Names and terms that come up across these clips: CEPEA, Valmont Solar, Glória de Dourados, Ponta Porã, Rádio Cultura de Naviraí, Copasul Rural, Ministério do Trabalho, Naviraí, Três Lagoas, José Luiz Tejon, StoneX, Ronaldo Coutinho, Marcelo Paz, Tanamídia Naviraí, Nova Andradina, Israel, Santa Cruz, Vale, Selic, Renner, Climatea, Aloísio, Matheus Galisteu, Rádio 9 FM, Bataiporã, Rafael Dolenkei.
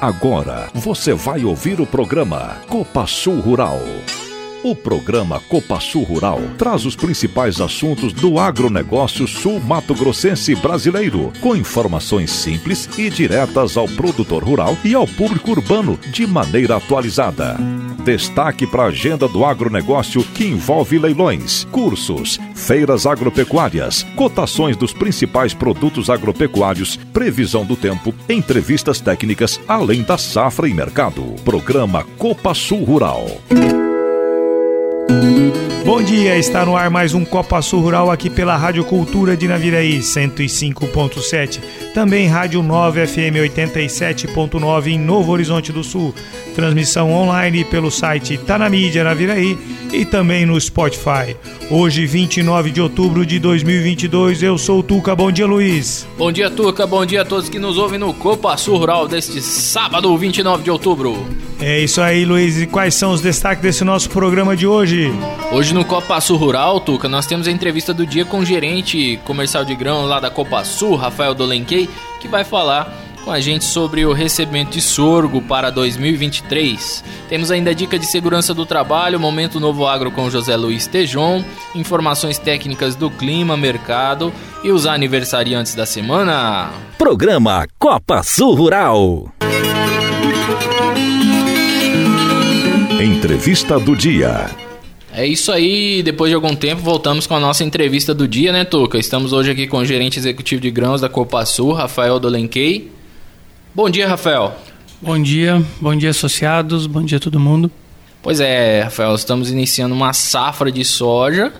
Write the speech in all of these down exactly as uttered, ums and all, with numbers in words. Agora você vai ouvir o programa Copasul Rural. O programa Copasul Rural traz os principais assuntos do agronegócio sul-mato-grossense brasileiro, com informações simples e diretas ao produtor rural e ao público urbano de maneira atualizada. Destaque para a agenda do agronegócio que envolve leilões, cursos, feiras agropecuárias, cotações dos principais produtos agropecuários, previsão do tempo, entrevistas técnicas, além da safra e mercado. Programa Copasul Rural. Bom dia, está no ar mais um Copasul Rural aqui pela Rádio Cultura de Naviraí, cento e cinco ponto sete. Também Rádio nove F M oitenta e sete ponto nove em Nova Horizonte do Sul. Transmissão online pelo site Tanamídia Naviraí e também no Spotify. Hoje, vinte e nove de outubro de dois mil e vinte e dois, eu sou o Tuca. Bom dia, Luiz. Bom dia, Tuca. Bom dia a todos que nos ouvem no Copasul Rural deste sábado, vinte e nove de outubro. É isso aí, Luiz. E quais são os destaques desse nosso programa de hoje? Hoje no Copasul Rural, Tuca, nós temos a entrevista do dia com o gerente comercial de grãos lá da Copasul, Rafael Dolenkei, que vai falar com a gente sobre o recebimento de sorgo para dois mil e vinte e três. Temos ainda a dica de segurança do trabalho, Momento Novo Agro com José Luiz Tejon, informações técnicas do clima, mercado e os aniversariantes da semana. Programa Copasul Rural. Entrevista do dia. É isso aí, depois de algum tempo voltamos com a nossa entrevista do dia, né, Tuca? Estamos hoje aqui com o gerente executivo de grãos da Copasul, Rafael Dolenkei. Bom dia, Rafael. Bom dia, bom dia, associados, bom dia a todo mundo. Pois é, Rafael, estamos iniciando uma safra de soja.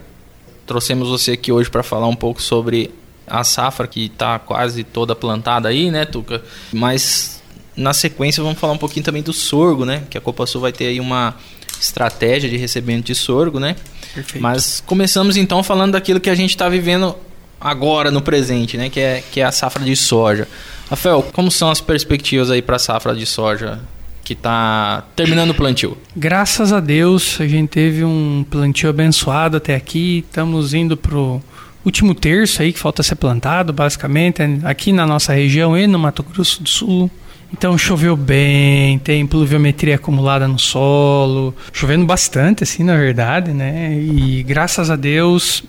Trouxemos você aqui hoje para falar um pouco sobre a safra que está quase toda plantada aí, né, Tuca? Mas na sequência vamos falar um pouquinho também do sorgo, né? Que a Copasul vai ter aí uma estratégia de recebimento de sorgo, né? Perfeito. Mas começamos então falando daquilo que a gente está vivendo agora no presente, né? Que é, que é a safra de soja. Rafael, como são as perspectivas aí para a safra de soja que está terminando o plantio? Graças a Deus a gente teve um plantio abençoado até aqui. Estamos indo para o último terço aí que falta ser plantado, basicamente, aqui na nossa região e no Mato Grosso do Sul. Então choveu bem, tem pluviometria acumulada no solo, chovendo bastante, assim, na verdade, né? E graças a Deus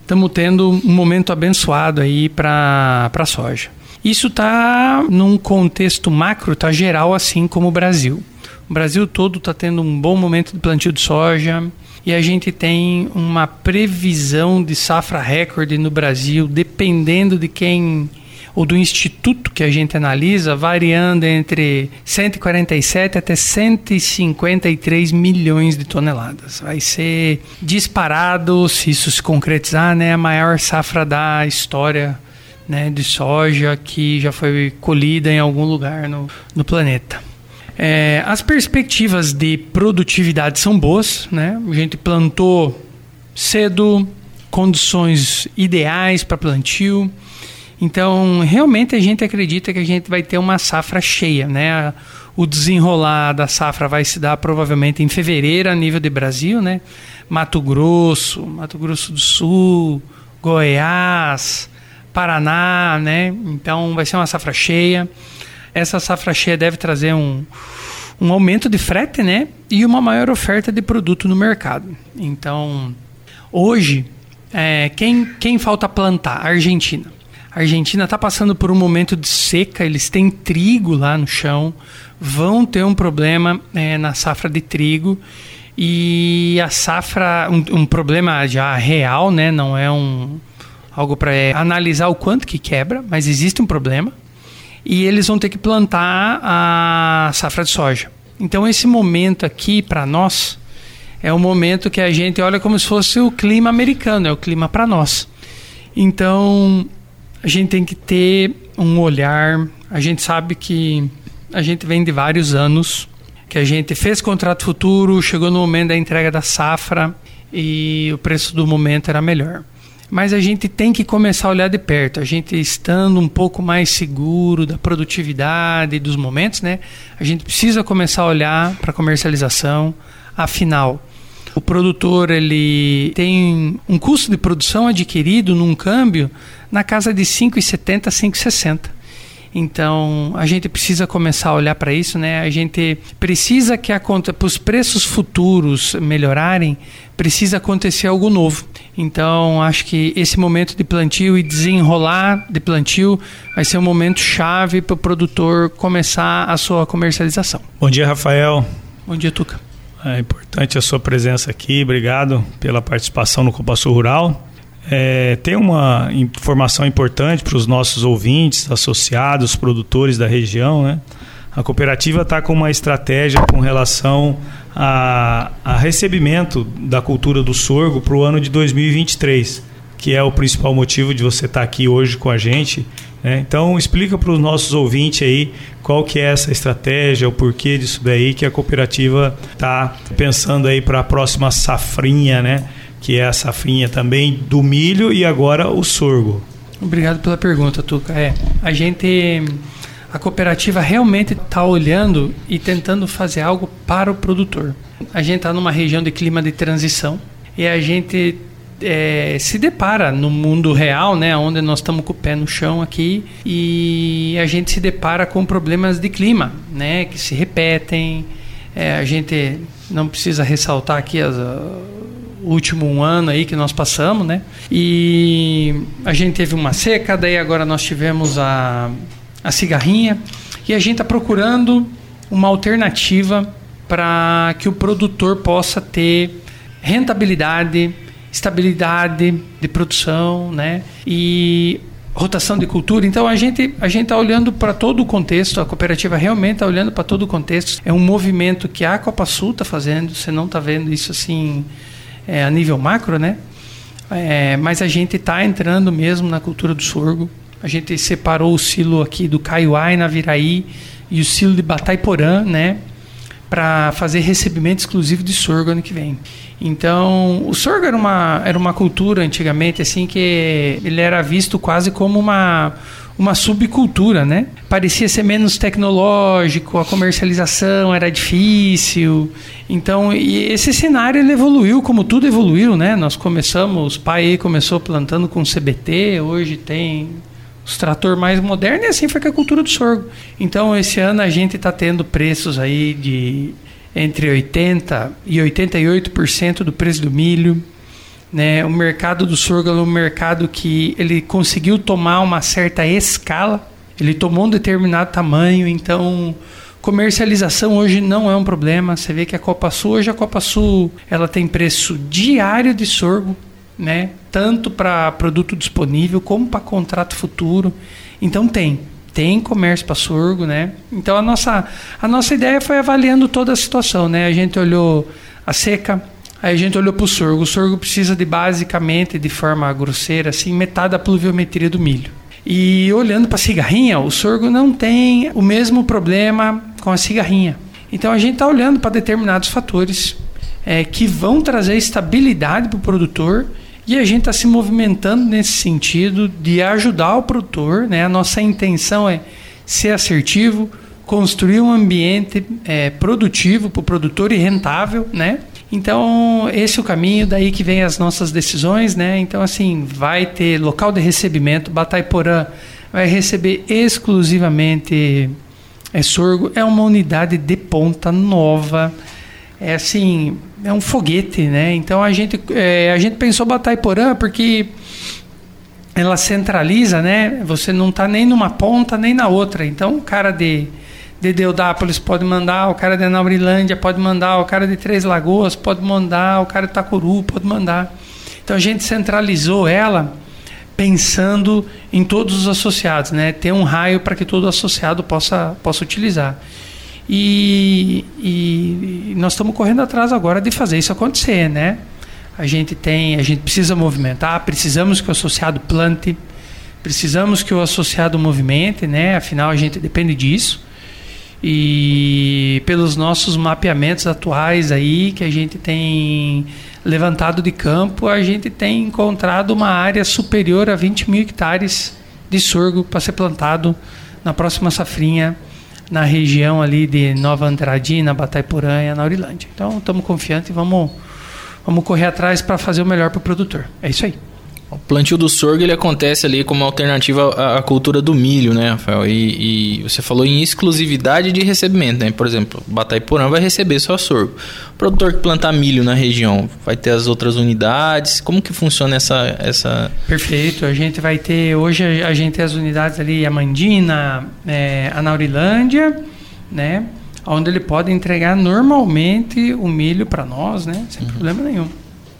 estamos é, tendo um momento abençoado aí para a soja. Isso está num contexto macro, está geral assim como o Brasil. O Brasil todo está tendo um bom momento de plantio de soja e a gente tem uma previsão de safra recorde no Brasil, dependendo de quem... ou do instituto que a gente analisa, variando entre cento e quarenta e sete até cento e cinquenta e três milhões de toneladas. Vai ser disparado, se isso se concretizar, né, a maior safra da história, né, de soja que já foi colhida em algum lugar no, no planeta. É, as perspectivas de produtividade são boas, né? A gente plantou cedo, condições ideais para plantio. Então, realmente a gente acredita que a gente vai ter uma safra cheia, né? O desenrolar da safra vai se dar provavelmente em fevereiro a nível de Brasil, né? Mato Grosso, Mato Grosso do Sul, Goiás, Paraná, né? Então, vai ser uma safra cheia. Essa safra cheia deve trazer um, um aumento de frete, né? E uma maior oferta de produto no mercado. Então, hoje, é, quem, quem falta plantar? A Argentina. A Argentina está passando por um momento de seca, eles têm trigo lá no chão, vão ter um problema é, na safra de trigo e a safra, um, um problema já real, né? Não é um, algo para é, analisar o quanto que quebra, mas existe um problema e eles vão ter que plantar a safra de soja. Então esse momento aqui para nós é um momento que a gente olha como se fosse o clima americano, é o clima para nós. Então a gente tem que ter um olhar, a gente sabe que a gente vem de vários anos, que a gente fez contrato futuro, chegou no momento da entrega da safra e o preço do momento era melhor. Mas a gente tem que começar a olhar de perto, a gente estando um pouco mais seguro da produtividade e dos momentos, né? A gente precisa começar a olhar para a comercialização, afinal... O produtor ele tem um custo de produção adquirido num câmbio na casa de cinco reais e setenta, cinco reais e sessenta. Então, a gente precisa começar a olhar para isso, né? A gente precisa que para os preços futuros melhorarem, precisa acontecer algo novo. Então, acho que esse momento de plantio e desenrolar de plantio vai ser um momento chave para o produtor começar a sua comercialização. Bom dia, Rafael. Bom dia, Tuca. É importante a sua presença aqui. Obrigado pela participação no Copasul Rural. É, tem uma informação importante para os nossos ouvintes, associados, produtores da região, né? A cooperativa está com uma estratégia com relação a, a recebimento da cultura do sorgo para o ano de dois mil e vinte e três, que é o principal motivo de você estar tá aqui hoje com a gente, né? Então, explica para os nossos ouvintes aí qual que é essa estratégia, o porquê disso daí que a cooperativa está pensando aí para a próxima safrinha, né? Que é a safrinha também do milho e agora o sorgo. Obrigado pela pergunta, Tuca. É, a gente, a cooperativa realmente está olhando e tentando fazer algo para o produtor. A gente está numa região de clima de transição e a gente é, se depara no mundo real, né, onde nós estamos com o pé no chão aqui, e a gente se depara com problemas de clima, né, que se repetem. É, a gente não precisa ressaltar aqui as... o último um ano aí que nós passamos, né? E a gente teve uma seca, daí agora nós tivemos a, a cigarrinha, e a gente está procurando uma alternativa para que o produtor possa ter rentabilidade, estabilidade de produção, né? E rotação de cultura. Então, a gente a gente está olhando para todo o contexto, a cooperativa realmente está olhando para todo o contexto. É um movimento que a Copasul está fazendo, você não está vendo isso assim... É, a nível macro, né? É, mas a gente está entrando mesmo na cultura do sorgo. A gente separou o silo aqui do Caiuá e Naviraí e o silo de Bataiporã, né? Para fazer recebimento exclusivo de sorgo ano que vem. Então, o sorgo era uma, era uma cultura antigamente, assim, que ele era visto quase como uma, uma subcultura, né? Parecia ser menos tecnológico, a comercialização era difícil. Então, e esse cenário ele evoluiu, como tudo evoluiu, né? Nós começamos, os pais começou plantando com C B T, hoje tem... os trator mais moderno, e assim foi com a cultura do sorgo. Então, esse ano a gente está tendo preços aí de entre oitenta por cento e oitenta e oito por cento do preço do milho, né? O mercado do sorgo é um mercado que ele conseguiu tomar uma certa escala, ele tomou um determinado tamanho, então... comercialização hoje não é um problema. Você vê que a Copasul, hoje a Copasul, ela tem preço diário de sorgo, né? Tanto para produto disponível como para contrato futuro. Então tem, tem comércio para sorgo, né? Então a nossa, a nossa ideia foi avaliando toda a situação, né? A gente olhou a seca, aí a gente olhou para o sorgo. O sorgo precisa de basicamente, de forma grosseira assim, metade da pluviometria do milho. E olhando para a cigarrinha, o sorgo não tem o mesmo problema com a cigarrinha. Então a gente está olhando para determinados fatores é, que vão trazer estabilidade para o produtor. E a gente está se movimentando nesse sentido de ajudar o produtor, né? A nossa intenção é ser assertivo, construir um ambiente é, produtivo para o produtor e rentável, né? Então, esse é o caminho, daí que vem as nossas decisões, né? Então, assim, vai ter local de recebimento, Bataiporã vai receber exclusivamente é, sorgo. É uma unidade de ponta nova, é assim... é um foguete, né? Então a gente, é, a gente pensou Bataiporã porque ela centraliza, né? Você não está nem numa ponta nem na outra. Então o cara de, de Deodápolis pode mandar, o cara de Naurilândia pode mandar, o cara de Três Lagoas pode mandar, o cara de Itacuru pode mandar. Então a gente centralizou ela pensando em todos os associados, né? Ter um raio para que todo associado possa, possa utilizar. E, e nós estamos correndo atrás agora de fazer isso acontecer, né? A gente tem, a gente precisa movimentar, precisamos que o associado plante, precisamos que o associado movimente, né? Afinal, a gente depende disso. E pelos nossos mapeamentos atuais aí que a gente tem levantado de campo, a gente tem encontrado uma área superior a vinte mil hectares de sorgo para ser plantado na próxima safrinha, na região ali de Nova Andradina, Bataiporã e Naurilândia. Então, estamos confiantes e vamos, vamos correr atrás para fazer o melhor para o produtor. É isso aí. O plantio do sorgo, ele acontece ali como alternativa à cultura do milho, né, Rafael? E, e você falou em exclusividade de recebimento, né? Por exemplo, Bataiporã vai receber só sorgo. O produtor que plantar milho na região vai ter as outras unidades? Como que funciona essa... essa... Perfeito. A gente vai ter... Hoje a gente tem as unidades ali, a Mandina, é, a Naurilândia, né? Onde ele pode entregar normalmente o milho para nós, né? Sem uhum. problema nenhum.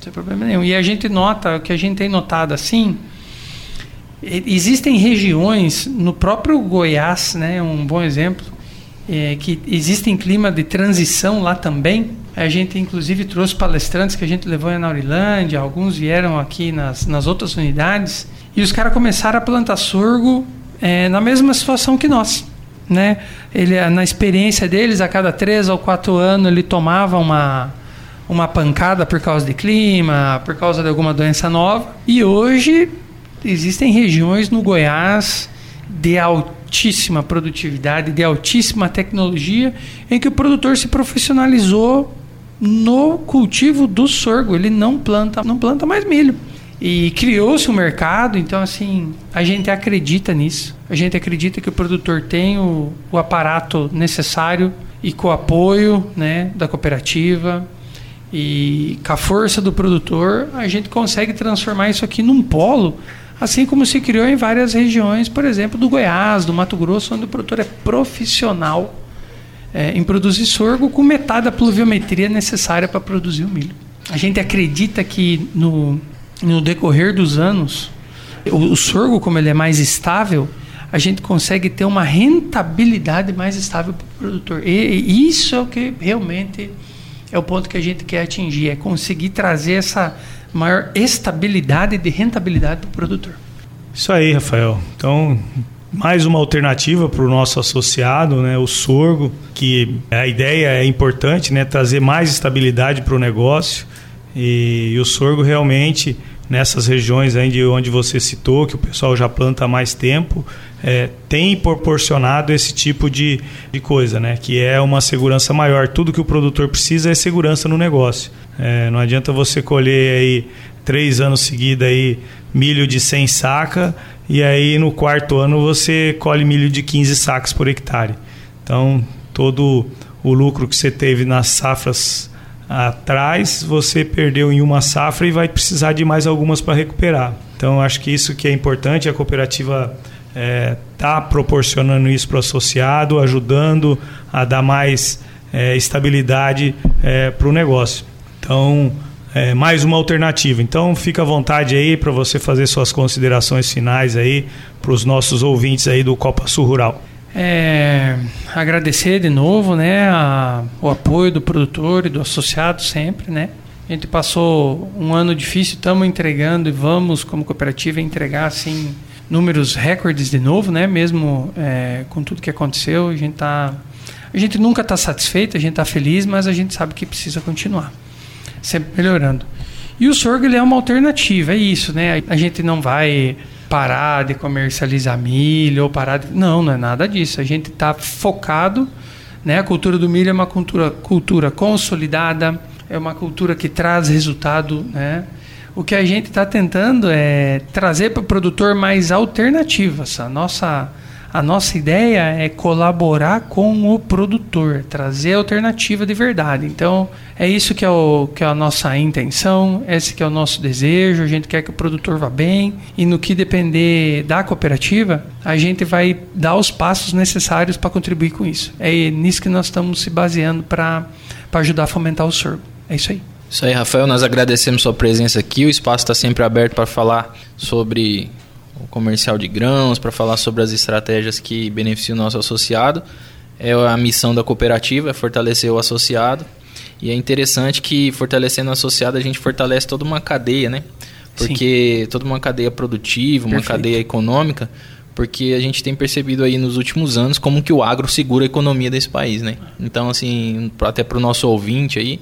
Sem problema nenhum. E a gente nota, o que a gente tem notado assim, existem regiões, no próprio Goiás, né, um bom exemplo, é, que existem clima de transição lá também. A gente inclusive trouxe palestrantes que a gente levou em Naurilândia, alguns vieram aqui nas, nas outras unidades, e os caras começaram a plantar sorgo é, na mesma situação que nós. Né? Ele, na experiência deles, a cada três ou quatro anos ele tomava uma... uma pancada por causa de clima, por causa de alguma doença nova. E hoje existem regiões no Goiás de altíssima produtividade, de altíssima tecnologia, em que o produtor se profissionalizou no cultivo do sorgo. Ele não planta, não planta mais milho. E criou-se um mercado, então assim, a gente acredita nisso. A gente acredita que o produtor tem o, o aparato necessário e com o apoio, né, da cooperativa. E com a força do produtor, a gente consegue transformar isso aqui num polo, assim como se criou em várias regiões, por exemplo, do Goiás, do Mato Grosso, onde o produtor é profissional é, em produzir sorgo com metade da pluviometria necessária para produzir o milho. A gente acredita que no, no decorrer dos anos, o, o sorgo, como ele é mais estável, a gente consegue ter uma rentabilidade mais estável para o produtor. E, e isso é o que realmente... é o ponto que a gente quer atingir, é conseguir trazer essa maior estabilidade de rentabilidade para o produtor. Isso aí, Rafael. Então, mais uma alternativa para o nosso associado, né, o sorgo, que a ideia é importante, né, trazer mais estabilidade para o negócio. E, e o sorgo realmente, nessas regiões aí de onde você citou, que o pessoal já planta há mais tempo, é, tem proporcionado esse tipo de, de coisa, né? Que é uma segurança maior. Tudo que o produtor precisa é segurança no negócio. É, não adianta você colher aí três anos seguidos aí, milho de cem sacas, e aí no quarto ano você colhe milho de quinze sacas por hectare. Então, todo o lucro que você teve nas safras atrás, você perdeu em uma safra e vai precisar de mais algumas para recuperar. Então, acho que isso que é importante, a cooperativa está é, proporcionando isso para o associado, ajudando a dar mais é, estabilidade é, para o negócio. Então, é, mais uma alternativa. Então, fica à vontade aí para você fazer suas considerações finais aí para os nossos ouvintes aí do Copasul Rural. É, agradecer de novo, né, a, o apoio do produtor e do associado sempre, né? A gente passou um ano difícil, estamos entregando e vamos, como cooperativa, entregar assim, números recordes de novo, né? Mesmo é, com tudo que aconteceu, a gente, tá, a gente nunca está satisfeito, a gente está feliz, mas a gente sabe que precisa continuar, sempre melhorando. E o sorgo, ele é uma alternativa, é isso, né? A gente não vai... parar de comercializar milho ou parar de... Não, não é nada disso. A gente está focado, né? A cultura do milho é uma cultura, cultura consolidada, é uma cultura que traz resultado, né? O que a gente está tentando é trazer para o produtor mais alternativas. A nossa, a nossa ideia é colaborar com o produtor, trazer alternativa de verdade. Então, é isso que é, o, que é a nossa intenção, esse que é o nosso desejo. A gente quer que o produtor vá bem e no que depender da cooperativa, a gente vai dar os passos necessários para contribuir com isso. É nisso que nós estamos se baseando para ajudar a fomentar o sorgo. É isso aí. Isso aí, Rafael. Nós agradecemos sua presença aqui. O espaço está sempre aberto para falar sobre... o comercial de grãos, para falar sobre as estratégias que beneficiam o nosso associado. É a missão da cooperativa, é fortalecer o associado. E é interessante que, fortalecendo o associado, a gente fortalece toda uma cadeia, né? Porque Sim. toda uma cadeia produtiva, Perfeito. Uma cadeia econômica, porque a gente tem percebido aí nos últimos anos como que o agro segura a economia desse país, né? Então, assim, até para o nosso ouvinte aí,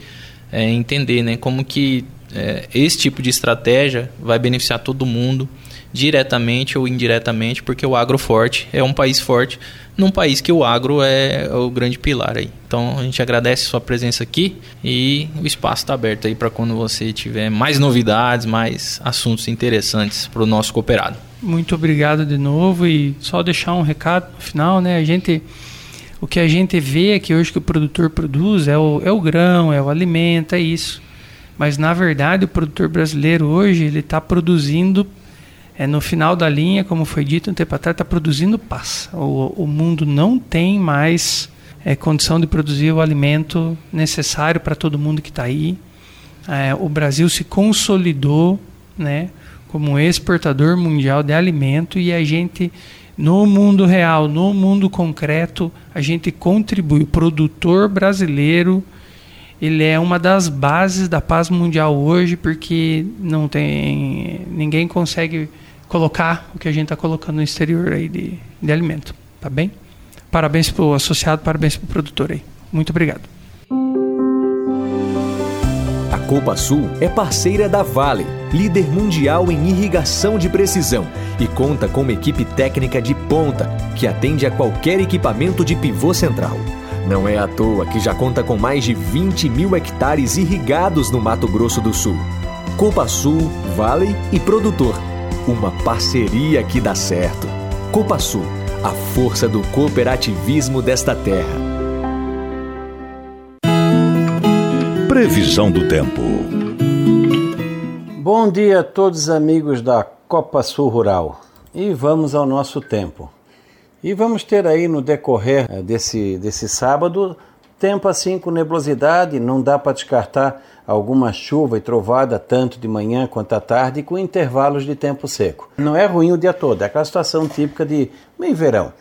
é entender, né, como que é, esse tipo de estratégia vai beneficiar todo mundo. diretamente ou indiretamente, porque o agro forte é um país forte, num país que o agro é o grande pilar aí. Então a gente agradece a sua presença aqui e o espaço está aberto aí para quando você tiver mais novidades, mais assuntos interessantes para o nosso cooperado. Muito obrigado de novo, e só deixar um recado no final, né? A gente, o que a gente vê é que hoje que o produtor produz é o, é o grão, é o alimento, é isso. Mas na verdade o produtor brasileiro hoje ele está produzindo, é, no final da linha, como foi dito um tempo atrás, está produzindo paz. O, o mundo não tem mais é, condição de produzir o alimento necessário para todo mundo que está aí. É, o Brasil se consolidou, né, como um exportador mundial de alimento, e a gente, no mundo real, no mundo concreto, a gente contribui. O produtor brasileiro, ele é uma das bases da paz mundial hoje, porque não tem, ninguém consegue colocar o que a gente está colocando no exterior aí de, de alimento, tá bem? Parabéns para o associado, parabéns para o produtor aí. Muito obrigado. A Copasul é parceira da Vale, líder mundial em irrigação de precisão, e conta com uma equipe técnica de ponta que atende a qualquer equipamento de pivô central. Não é à toa que já conta com mais de vinte mil hectares irrigados no Mato Grosso do Sul. Copasul, Vale e Produtor. Uma parceria que dá certo. Copasul, a força do cooperativismo desta terra. Previsão do tempo. Bom dia a todos, amigos da Copasul Rural. E vamos ao nosso tempo. E vamos ter aí no decorrer desse, desse sábado, tempo assim com nebulosidade, não dá para descartar alguma chuva e trovada tanto de manhã quanto à tarde, com intervalos de tempo seco. Não é ruim o dia todo, é aquela situação típica de meio verão.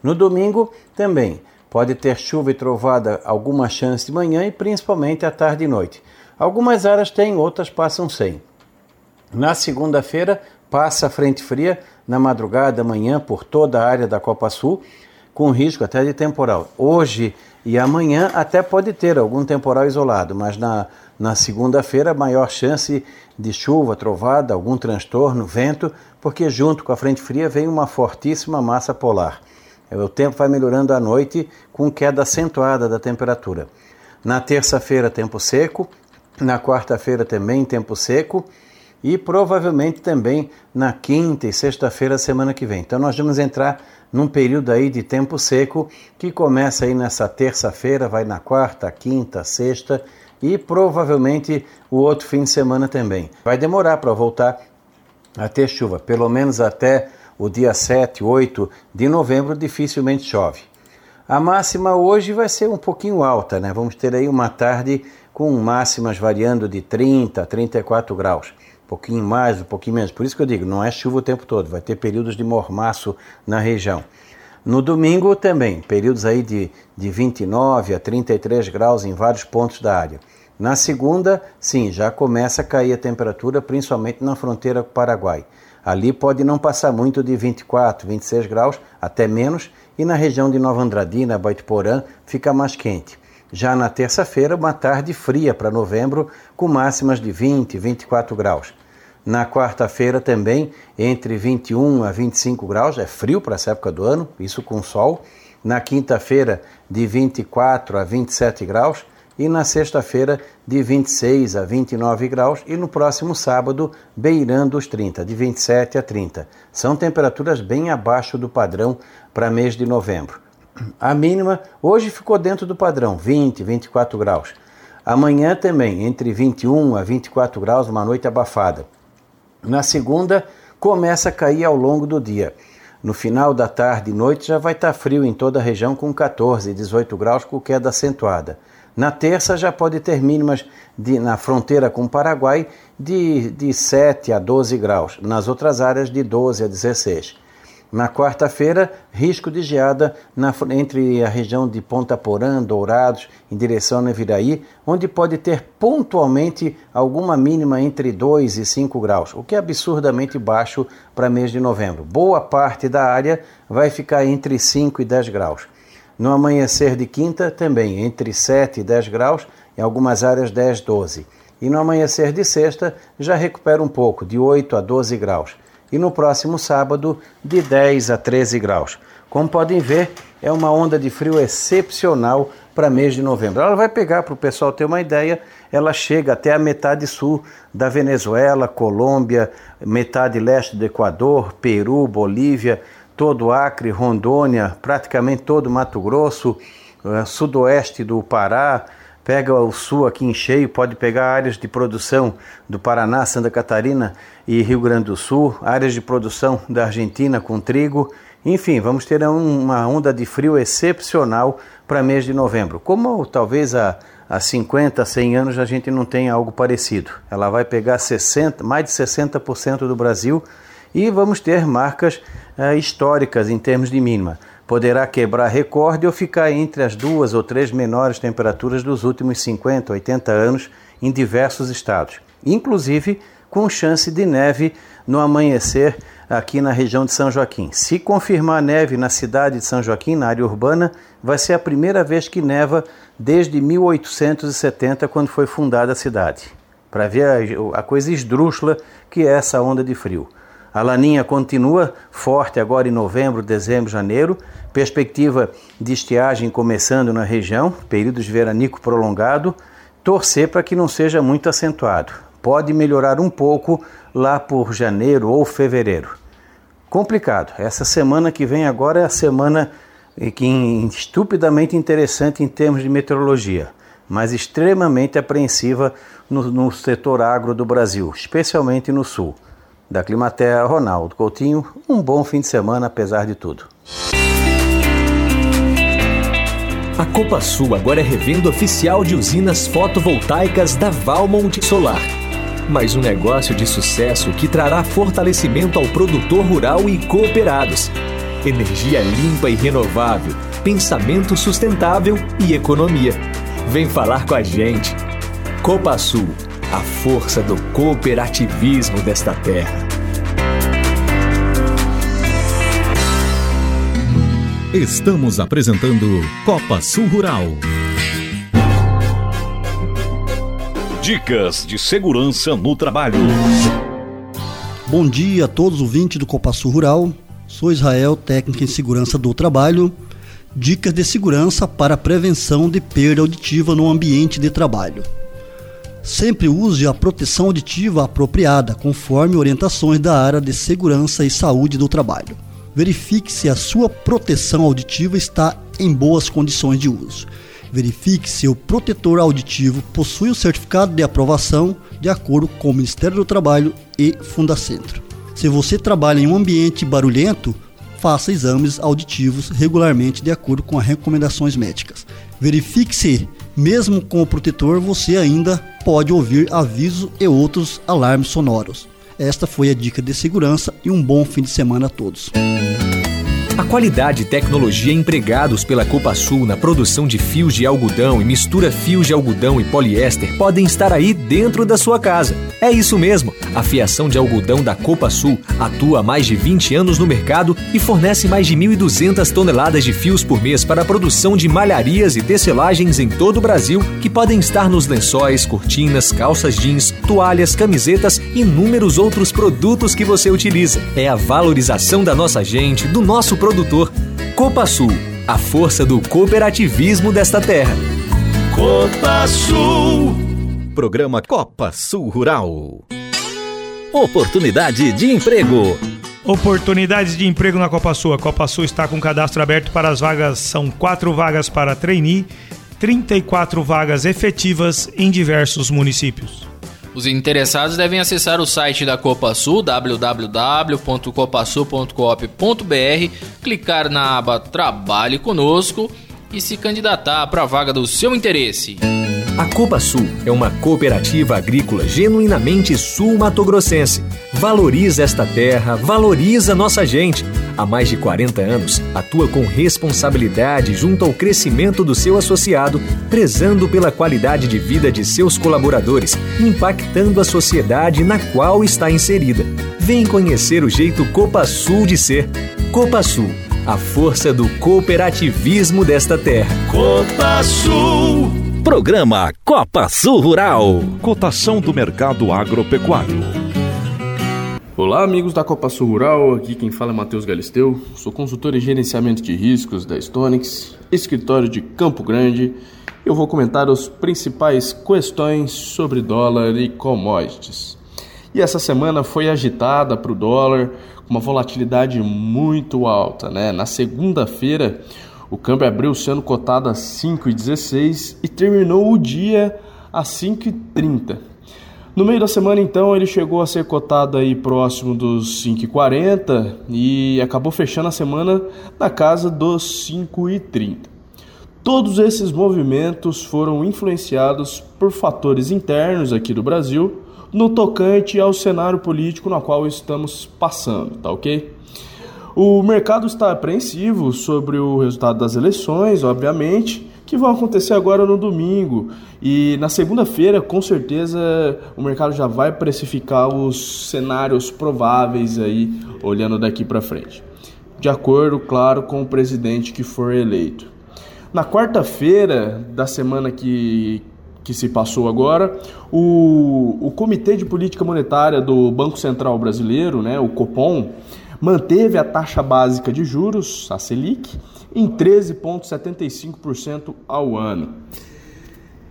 No domingo também pode ter chuva e trovada, alguma chance de manhã e principalmente à tarde e noite. Algumas áreas têm, outras passam sem. Na segunda-feira passa a frente fria na madrugada, amanhã, por toda a área da Copasul, com risco até de temporal. Hoje e amanhã até pode ter algum temporal isolado, mas na, na segunda-feira maior chance de chuva, trovada, algum transtorno, vento, porque junto com a frente fria vem uma fortíssima massa polar. O tempo vai melhorando à noite com queda acentuada da temperatura. Na terça-feira, tempo seco. Na quarta-feira também, tempo seco. E provavelmente também na quinta e sexta-feira, semana que vem. Então nós vamos entrar num período aí de tempo seco, que começa aí nessa terça-feira, vai na quarta, quinta, sexta e provavelmente o outro fim de semana também. Vai demorar para voltar a ter chuva, pelo menos até o dia sete, oito de novembro dificilmente chove. A máxima hoje vai ser um pouquinho alta, né? Vamos ter aí uma tarde com máximas variando de trinta a trinta e quatro graus. Um pouquinho mais, um pouquinho menos. Por isso que eu digo, não é chuva o tempo todo, vai ter períodos de mormaço na região. No domingo também, períodos aí de, de vinte e nove a trinta e três graus em vários pontos da área. Na segunda, sim, já começa a cair a temperatura, principalmente na fronteira com o Paraguai. Ali pode não passar muito de vinte e quatro, vinte e seis graus, até menos, e na região de Nova Andradina, Bataiporã, fica mais quente. Já na terça-feira, uma tarde fria para novembro, com máximas de vinte, vinte e quatro graus. Na quarta-feira também, entre vinte e um a vinte e cinco graus, é frio para essa época do ano, isso com sol. Na quinta-feira, de vinte e quatro a vinte e sete graus. E na sexta-feira, de vinte e seis a vinte e nove graus. E no próximo sábado, beirando os trinta, de vinte e sete a trinta. São temperaturas bem abaixo do padrão para mês de novembro. A mínima hoje ficou dentro do padrão, vinte, vinte e quatro graus. Amanhã também, entre vinte e um a vinte e quatro graus, uma noite abafada. Na segunda, começa a cair ao longo do dia. No final da tarde e noite já vai estar frio em toda a região, com quatorze, dezoito graus, com queda acentuada. Na terça já pode ter mínimas de, na fronteira com o Paraguai de, de sete a doze graus. Nas outras áreas de doze a dezesseis. Na quarta-feira, risco de geada na, entre a região de Ponta Porã, Dourados, em direção a Naviraí, onde pode ter pontualmente alguma mínima entre dois e cinco graus, o que é absurdamente baixo para mês de novembro. Boa parte da área vai ficar entre cinco e dez graus. No amanhecer de quinta, também entre sete e dez graus, em algumas áreas dez, doze. E no amanhecer de sexta, já recupera um pouco, de oito a doze graus. e no próximo sábado de dez a treze graus. Como podem ver, é uma onda de frio excepcional para mês de novembro. Ela vai pegar, para o pessoal ter uma ideia, ela chega até a metade sul da Venezuela, Colômbia, metade leste do Equador, Peru, Bolívia, todo o Acre, Rondônia, praticamente todo o Mato Grosso, uh, sudoeste do Pará, pega o sul aqui em cheio, pode pegar áreas de produção do Paraná, Santa Catarina e Rio Grande do Sul, áreas de produção da Argentina com trigo. Enfim, vamos ter uma onda de frio excepcional para mês de novembro. Como talvez há, há cinquenta, cem anos a gente não tenha algo parecido. Ela vai pegar sessenta, mais de sessenta por cento do Brasil e vamos ter marcas eh, históricas em termos de mínima. Poderá quebrar recorde ou ficar entre as duas ou três menores temperaturas dos últimos cinquenta, oitenta anos em diversos estados. Inclusive com chance de neve no amanhecer aqui na região de São Joaquim. Se confirmar neve na cidade de São Joaquim, na área urbana, vai ser a primeira vez que neva desde mil oitocentos e setenta, quando foi fundada a cidade. Para ver a, a coisa esdrúxula que é essa onda de frio. A laninha continua forte agora em novembro, dezembro, janeiro. Perspectiva de estiagem começando na região, período de veranico prolongado. Torcer para que não seja muito acentuado. Pode melhorar um pouco lá por janeiro ou fevereiro. Complicado. Essa semana que vem agora é a semana que é estupidamente interessante em termos de meteorologia, mas extremamente apreensiva no, no setor agro do Brasil, especialmente no sul. Da Climatea, Ronaldo Coutinho, um bom fim de semana apesar de tudo. A Copasul agora é revenda oficial de usinas fotovoltaicas da Valmont Solar. Mais um negócio de sucesso que trará fortalecimento ao produtor rural e cooperados. Energia limpa e renovável, pensamento sustentável e economia. Vem falar com a gente. Copasul, a força do cooperativismo desta terra. Estamos apresentando Copasul Rural. Dicas de segurança no trabalho. Bom dia a todos os ouvintes do Copasul Rural. Sou Israel, técnico em segurança do trabalho. Dicas de segurança para prevenção de perda auditiva no ambiente de trabalho. Sempre use a proteção auditiva apropriada, conforme orientações da área de segurança e saúde do trabalho. Verifique se a sua proteção auditiva está em boas condições de uso. Verifique se o protetor auditivo possui o certificado de aprovação de acordo com o Ministério do Trabalho e Fundacentro. Se você trabalha em um ambiente barulhento, faça exames auditivos regularmente de acordo com as recomendações médicas. Verifique se, mesmo com o protetor, você ainda pode ouvir avisos e outros alarmes sonoros. Esta foi a dica de segurança e um bom fim de semana a todos. A qualidade e tecnologia empregados pela Copasul na produção de fios de algodão e mistura fios de algodão e poliéster podem estar aí dentro da sua casa. É isso mesmo, a fiação de algodão da Copasul atua há mais de vinte anos no mercado e fornece mais de mil e duzentas toneladas de fios por mês para a produção de malharias e tecelagens em todo o Brasil, que podem estar nos lençóis, cortinas, calças jeans, toalhas, camisetas e inúmeros outros produtos que você utiliza. É a valorização da nossa gente, do nosso produtor. Copasul, a força do cooperativismo desta terra. Copasul. Programa Copasul Rural. Oportunidade de emprego. Oportunidades de emprego na Copasul. A Copasul está com cadastro aberto para as vagas. São quatro vagas para trainee, trinta e quatro vagas efetivas em diversos municípios. Os interessados devem acessar o site da Copasul, w w w ponto copasul ponto coop ponto b r, clicar na aba Trabalhe Conosco e se candidatar para a vaga do seu interesse. A Copasul é uma cooperativa agrícola genuinamente sul-matogrossense. Valoriza esta terra, valoriza nossa gente. Há mais de quarenta anos, atua com responsabilidade junto ao crescimento do seu associado, prezando pela qualidade de vida de seus colaboradores, impactando a sociedade na qual está inserida. Vem conhecer o jeito Copasul de ser. Copasul, a força do cooperativismo desta terra. Copasul. Programa Copasul Rural. Cotação do mercado agropecuário. Olá, amigos da Copasul Rural, aqui quem fala é Matheus Galisteu, sou consultor em gerenciamento de riscos da StoneX, escritório de Campo Grande. Eu vou comentar as principais questões sobre dólar e commodities. E essa semana foi agitada para o dólar, com uma volatilidade muito alta, né? Na segunda-feira, o câmbio abriu sendo cotado a cinco reais e dezesseis centavos e terminou o dia a cinco reais e trinta centavos. No meio da semana, então, ele chegou a ser cotado aí próximo dos cinco reais e quarenta centavos e acabou fechando a semana na casa dos cinco reais e trinta centavos. Todos esses movimentos foram influenciados por fatores internos aqui do Brasil, no tocante ao cenário político no qual estamos passando, tá ok? O mercado está apreensivo sobre o resultado das eleições, obviamente, que vão acontecer agora no domingo. E na segunda-feira, com certeza, o mercado já vai precificar os cenários prováveis aí, olhando daqui para frente. De acordo, claro, com o presidente que for eleito. Na quarta-feira da semana que... que se passou agora, o, o Comitê de Política Monetária do Banco Central Brasileiro, né, o Copom, manteve a taxa básica de juros, a Selic, em treze vírgula setenta e cinco por cento ao ano.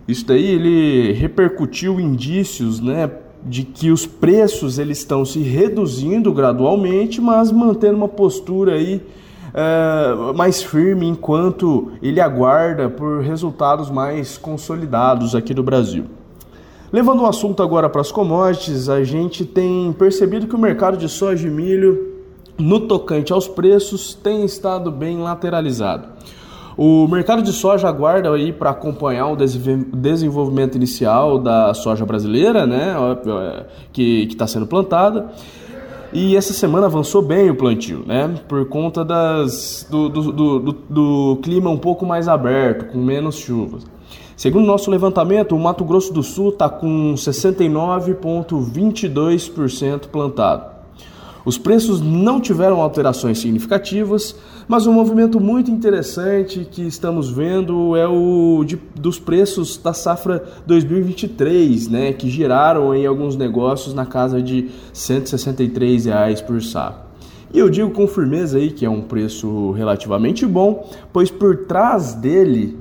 Isso daí ele repercutiu indícios, né, de que os preços eles estão se reduzindo gradualmente, mas mantendo uma postura aí Uh, mais firme enquanto ele aguarda por resultados mais consolidados aqui do Brasil. Levando o assunto agora para as commodities, a gente tem percebido que o mercado de soja e milho, no tocante aos preços, tem estado bem lateralizado. O mercado de soja aguarda aí para acompanhar o desenvolvimento inicial da soja brasileira, né, que está sendo plantada. E essa semana avançou bem o plantio, né? Por conta das, do, do, do, do, do clima um pouco mais aberto, com menos chuvas. Segundo o nosso levantamento, o Mato Grosso do Sul está com sessenta e nove vírgula vinte e dois por cento plantado. Os preços não tiveram alterações significativas, mas um movimento muito interessante que estamos vendo é o de, dos preços da safra dois mil e vinte e três, né, que giraram em alguns negócios na casa de cento e sessenta e três reais por safra. E eu digo com firmeza aí que é um preço relativamente bom, pois por trás dele,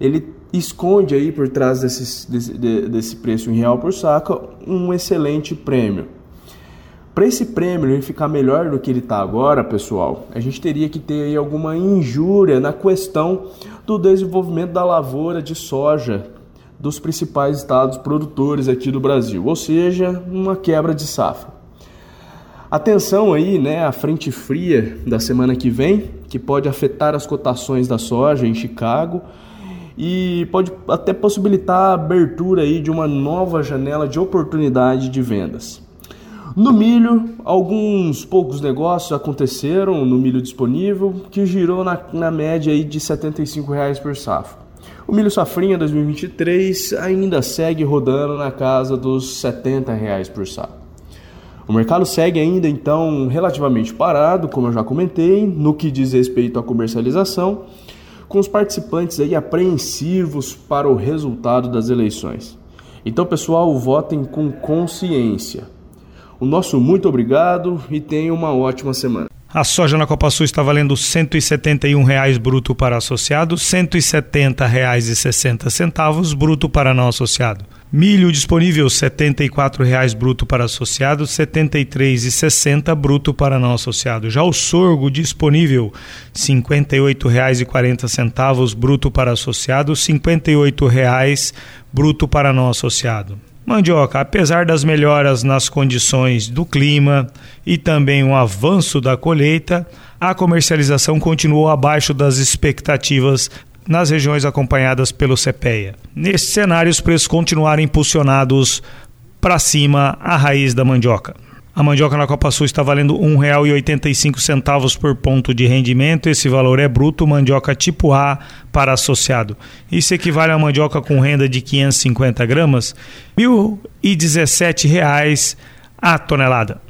ele esconde aí por trás desse, desse, desse preço em real por saca um excelente prêmio. Para esse prêmio ele ficar melhor do que ele está agora, pessoal, a gente teria que ter aí alguma injúria na questão do desenvolvimento da lavoura de soja dos principais estados produtores aqui do Brasil, ou seja, uma quebra de safra. Atenção aí, né, à frente fria da semana que vem, que pode afetar as cotações da soja em Chicago e pode até possibilitar a abertura aí de uma nova janela de oportunidade de vendas. No milho, alguns poucos negócios aconteceram no milho disponível, que girou na, na média aí de setenta e cinco reais por safra. O milho safrinha dois mil e vinte e três ainda segue rodando na casa dos setenta reais por safra. O mercado segue ainda, então, relativamente parado, como eu já comentei, no que diz respeito à comercialização, com os participantes aí apreensivos para o resultado das eleições. Então, pessoal, votem com consciência. O nosso muito obrigado e tenha uma ótima semana. A soja na Copasul está valendo cento e setenta e um reais bruto para associado, cento e setenta reais e sessenta centavos bruto para não associado. Milho disponível setenta e quatro reais bruto para associado, setenta e três reais e sessenta centavos bruto para não associado. Já o sorgo disponível cinquenta e oito reais e quarenta centavos bruto para associado, cinquenta e oito reais bruto para não associado. Mandioca, apesar das melhoras nas condições do clima e também um avanço da colheita, a comercialização continuou abaixo das expectativas nas regiões acompanhadas pelo CEPEA. Neste cenário, os preços continuaram impulsionados para cima à raiz da mandioca. A mandioca na Copasul está valendo um real e oitenta e cinco centavos por ponto de rendimento. Esse valor é bruto, mandioca tipo A para associado. Isso equivale a mandioca com renda de quinhentos e cinquenta gramas, mil e dezessete reais a tonelada.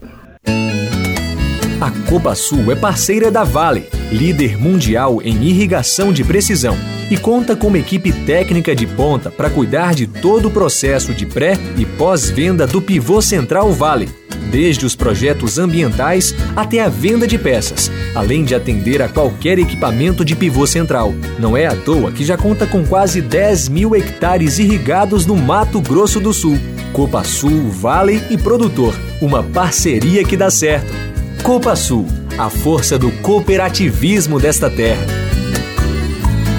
A Copasul é parceira da Vale, líder mundial em irrigação de precisão. e conta com uma equipe técnica de ponta para cuidar de todo o processo de pré e pós-venda do pivô central Vale, desde os projetos ambientais até a venda de peças, além de atender a qualquer equipamento de pivô central. Não é à toa que já conta com quase dez mil hectares irrigados no Mato Grosso do Sul. Copasul, Vale e Produtor, uma parceria que dá certo. Copasul, a força do cooperativismo desta terra.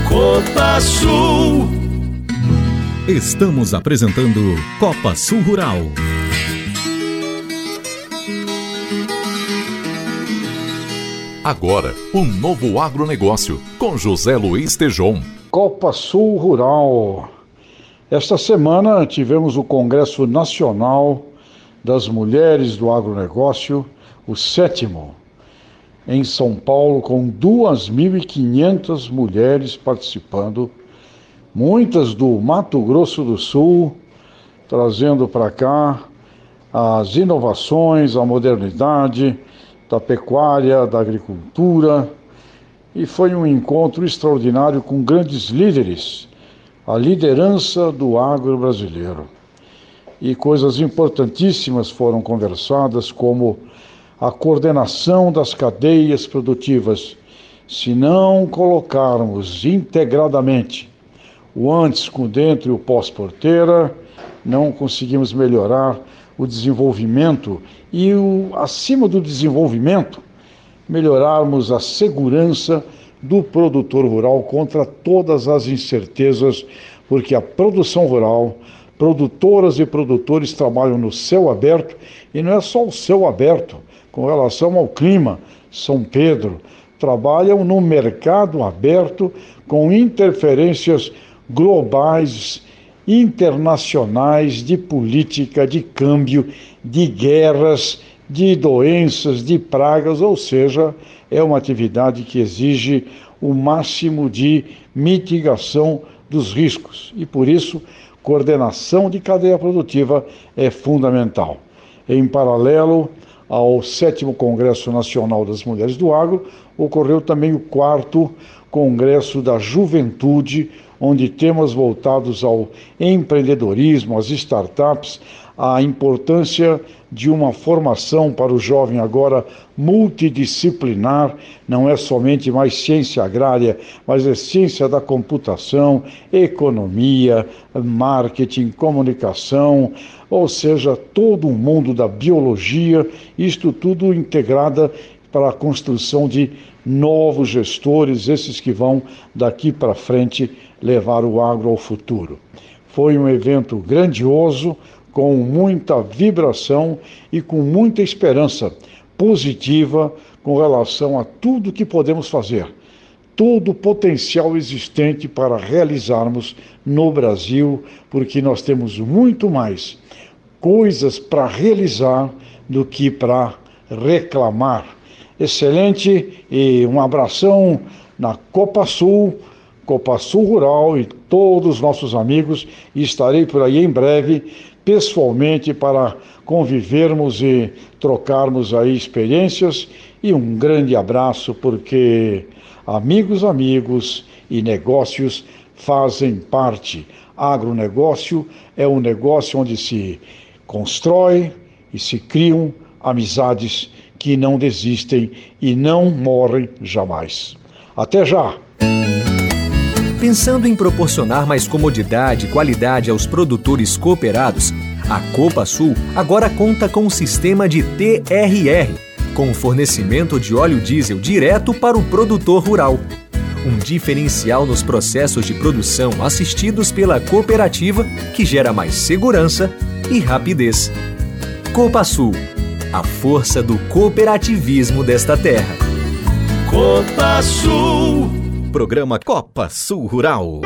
Copasul. Estamos apresentando Copasul Rural. Agora, um novo agronegócio, com José Luiz Tejon. Copasul Rural. Esta semana tivemos o Congresso Nacional das Mulheres do Agronegócio, o sétimo, em São Paulo, com duas mil e quinhentas mulheres participando, muitas do Mato Grosso do Sul, trazendo para cá as inovações, a modernidade da pecuária, da agricultura, e foi um encontro extraordinário com grandes líderes, a liderança do agro brasileiro. E coisas importantíssimas foram conversadas, como a coordenação das cadeias produtivas. Se não colocarmos integradamente o antes com dentro e o pós-porteira, não conseguimos melhorar o desenvolvimento e, o, acima do desenvolvimento, melhorarmos a segurança do produtor rural contra todas as incertezas, porque a produção rural, produtoras e produtores trabalham no céu aberto, e não é só o céu aberto com relação ao clima, São Pedro, trabalham no mercado aberto com interferências globais, internacionais, de política, de câmbio, de guerras, de doenças, de pragas, ou seja, é uma atividade que exige o máximo de mitigação dos riscos. E por isso, coordenação de cadeia produtiva é fundamental. Em paralelo ao sétimo Congresso Nacional das Mulheres do Agro, ocorreu também o quarto Congresso da Juventude, onde temas voltados ao empreendedorismo, às startups, à importância de uma formação para o jovem agora multidisciplinar, não é somente mais ciência agrária, mas é ciência da computação, economia, marketing, comunicação, ou seja, todo o mundo da biologia, isto tudo integrada para a construção de novos gestores, esses que vão daqui para frente levar o agro ao futuro. Foi um evento grandioso, com muita vibração e com muita esperança positiva com relação a tudo que podemos fazer, todo o potencial existente para realizarmos no Brasil, porque nós temos muito mais coisas para realizar do que para reclamar. Excelente, e um abração na Copasul, Copasul Rural e todos os nossos amigos. Estarei por aí em breve, pessoalmente, para convivermos e trocarmos aí experiências. E um grande abraço, porque amigos, amigos e negócios fazem parte. Agronegócio é um negócio onde se constrói e se criam amizades que não desistem e não morrem jamais. Até já! Pensando em proporcionar mais comodidade e qualidade aos produtores cooperados, a Copasul agora conta com um sistema de T R R, com fornecimento de óleo diesel direto para o produtor rural. Um diferencial nos processos de produção assistidos pela cooperativa, que gera mais segurança e rapidez. Copasul, a força do cooperativismo desta terra. Copasul. Programa Copasul Rural.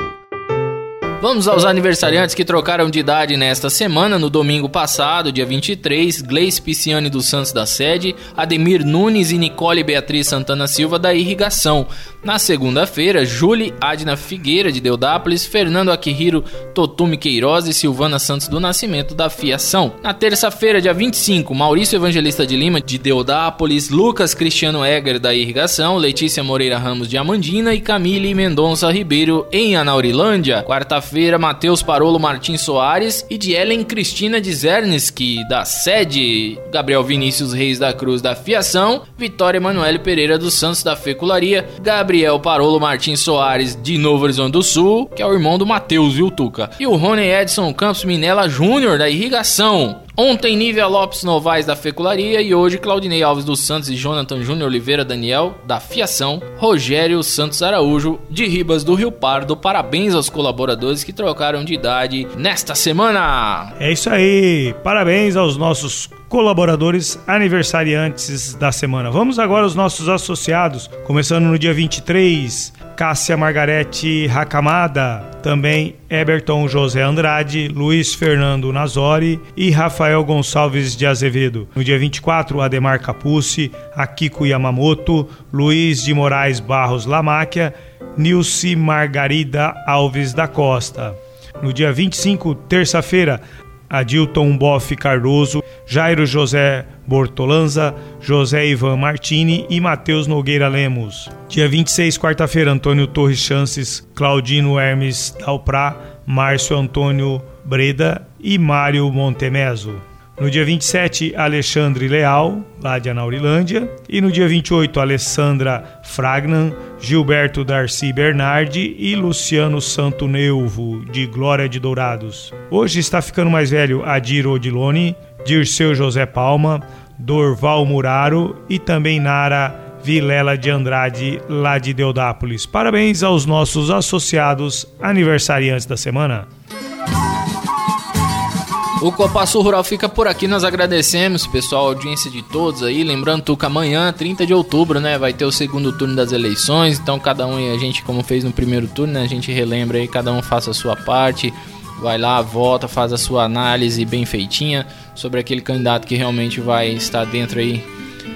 Vamos aos aniversariantes que trocaram de idade nesta semana. No domingo passado, dia vinte e três, Gleice Pisciani dos Santos da Sede, Ademir Nunes e Nicole Beatriz Santana Silva da Irrigação. Na segunda-feira, Júlia Adna Figueira de Deodápolis, Fernando Akihiro Totume Queiroz e Silvana Santos do Nascimento da Fiação. Na terça-feira, dia vinte e cinco, Maurício Evangelista de Lima de Deodápolis, Lucas Cristiano Egger da Irrigação, Letícia Moreira Ramos de Amandina e Camille Mendonça Ribeiro em Naurilândia. Quarta-feira, Matheus Parolo Martins Soares e de Ellen Cristina de Zerneski da Sede, Gabriel Vinícius Reis da Cruz da Fiação, Vitória Emanuele Pereira dos Santos da Fecularia, Gabriel Parolo Martins Soares de Nova Horizonte do Sul, que é o irmão do Matheus, viu, Tuca? E o Rony Edson Campos Minella Júnior da Irrigação. Ontem, Nívia Lopes Novaes da Fecularia e hoje, Claudinei Alves dos Santos e Jonathan Júnior Oliveira Daniel da Fiação, Rogério Santos Araújo de Ribas do Rio Pardo. Parabéns aos colaboradores que trocaram de idade nesta semana. É isso aí, parabéns aos nossos colaboradores aniversariantes da semana. Vamos agora aos nossos associados, começando no dia vinte e três, Cássia Margarete Racamada, também Eberton José Andrade, Luiz Fernando Nazori e Rafael Gonçalves de Azevedo. No dia vinte e quatro, Ademar Capucci, Akiko Yamamoto, Luiz de Moraes Barros Lamáquia, Nilce Margarida Alves da Costa. No dia vinte e cinco, terça-feira, Adilton Boff Cardoso, Jairo José Bortolanza, José Ivan Martini e Matheus Nogueira Lemos. Dia vinte e seis, quarta-feira, Antônio Torres Chances, Claudino Hermes Dalprá, Márcio Antônio Breda e Mário Montemeso. No dia vinte e sete, Alexandre Leal, lá de Anaurilândia. E no dia vinte e oito, Alessandra Fragnan, Gilberto Darcy Bernardi e Luciano Santo Neuvo, de Glória de Dourados. Hoje está ficando mais velho Adir Odilone, Dirceu José Palma, Dorval Muraro e também Nara Vilela de Andrade, lá de Deodápolis. Parabéns aos nossos associados aniversariantes da semana. O Copasul Rural fica por aqui, nós agradecemos, pessoal, a audiência de todos aí. Lembrando, Tuca, amanhã, trinta de outubro, né, vai ter o segundo turno das eleições, então cada um, e a gente, como fez no primeiro turno, né, a gente relembra aí, cada um faça a sua parte. Vai lá, volta, faz a sua análise bem feitinha sobre aquele candidato que realmente vai estar dentro aí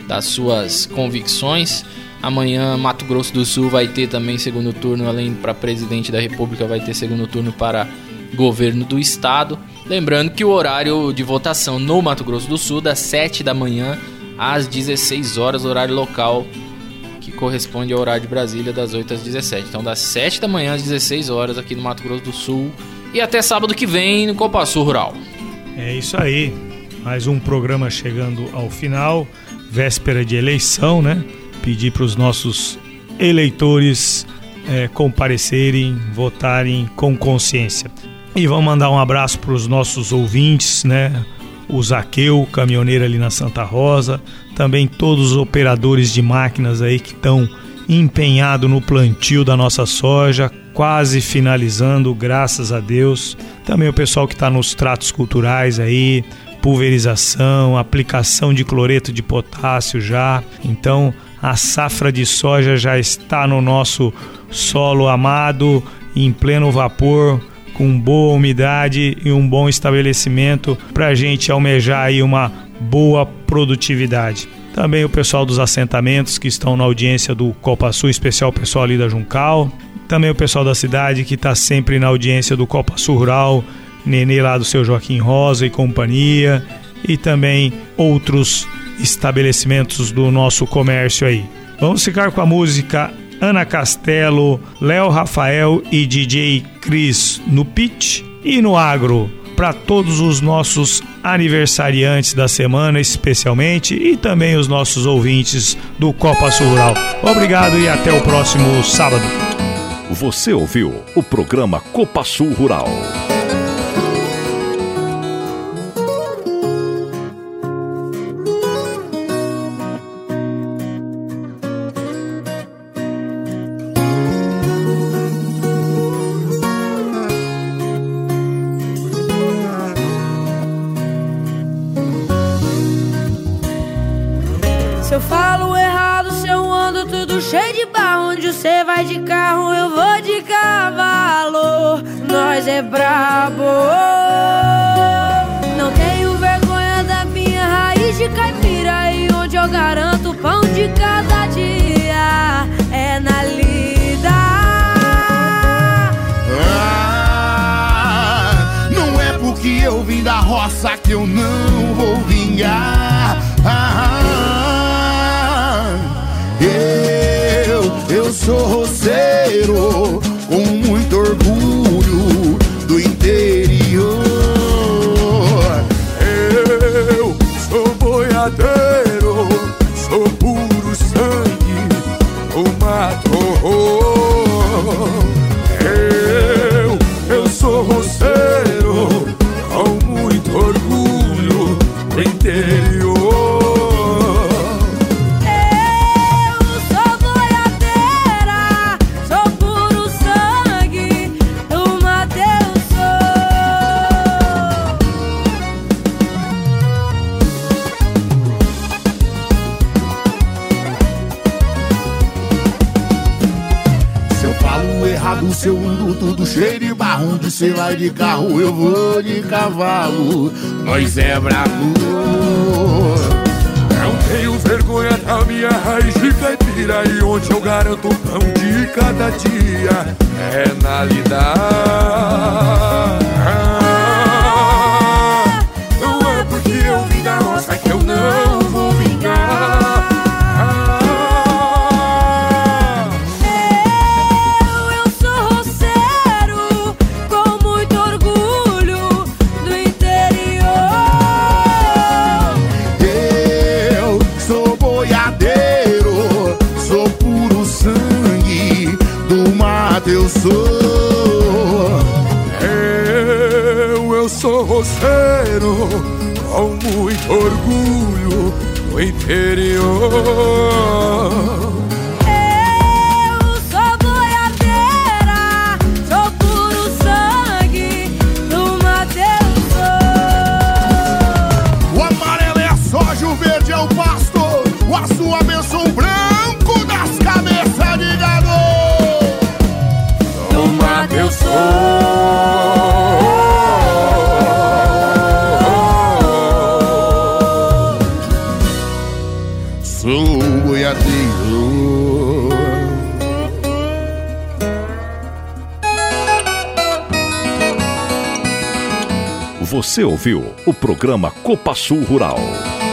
das suas convicções. Amanhã, Mato Grosso do Sul vai ter também segundo turno, além para presidente da República, vai ter segundo turno para governo do estado. Lembrando que o horário de votação no Mato Grosso do Sul, das sete da manhã às dezesseis horas, horário local, que corresponde ao horário de Brasília, das oito às dezessete. Então, das sete da manhã às dezesseis horas aqui no Mato Grosso do Sul. E até sábado que vem no Copasul Rural. É isso aí. Mais um programa chegando ao final. Véspera de eleição, né? Pedir para os nossos eleitores é, comparecerem, votarem com consciência. E vamos mandar um abraço para os nossos ouvintes, né? O Zaqueu, caminhoneiro ali na Santa Rosa. Também todos os operadores de máquinas aí que estão empenhados no plantio da nossa soja. Quase finalizando, graças a Deus. Também o pessoal que está nos tratos culturais aí, pulverização, aplicação de cloreto de potássio já. Então, a safra de soja já está no nosso solo amado, em pleno vapor, com boa umidade e um bom estabelecimento para a gente almejar aí uma boa produtividade. Também o pessoal dos assentamentos que estão na audiência do Copasul, especial o pessoal ali da Juncal. Também o pessoal da cidade que está sempre na audiência do Copasul Rural, Nenê lá do seu Joaquim Rosa e companhia, e também outros estabelecimentos do nosso comércio aí. Vamos ficar com a música Ana Castelo, Léo Rafael e D J Cris no Pitch e no Agro, para todos os nossos aniversariantes da semana, especialmente, e também os nossos ouvintes do Copasul Rural. Obrigado e até o próximo sábado. Você ouviu o programa Copasul Rural. Se eu falo errado, se eu ando tudo cheio de barro, onde você vai de carro, eu vou de cavalo. Nós Mas é brabo. Não tenho vergonha da minha raiz de caipira, e onde eu garanto o pão de cada dia é na lida. Ah, não é porque eu vim da roça que eu não vou vingar. Ah, eu, eu sou roceiro com muito orgulho do interior. Eu sou boiadeiro, sou puro sangue, o mato. Eu, eu sou roceiro, com muito orgulho do interior. Se eu ando tudo cheio de barro, de sei lá, de carro, eu vou de cavalo, nós é bravo. Não tenho vergonha da minha raiz de caipira, e onde eu garanto o pão de cada dia é na lida. Ah, não é porque eu vim da roça que eu não vou vingar. Eu sou, eu, eu sou roceiro, com muito orgulho do interior. Eu sou boiadeira, sou puro sangue, do Matheus. O amarelo é a soja, o verde é o pasto, o azul abençoa o branco das cabeças de gado. Eu sou. Sou boiadeiro. Você ouviu o programa Copasul Rural.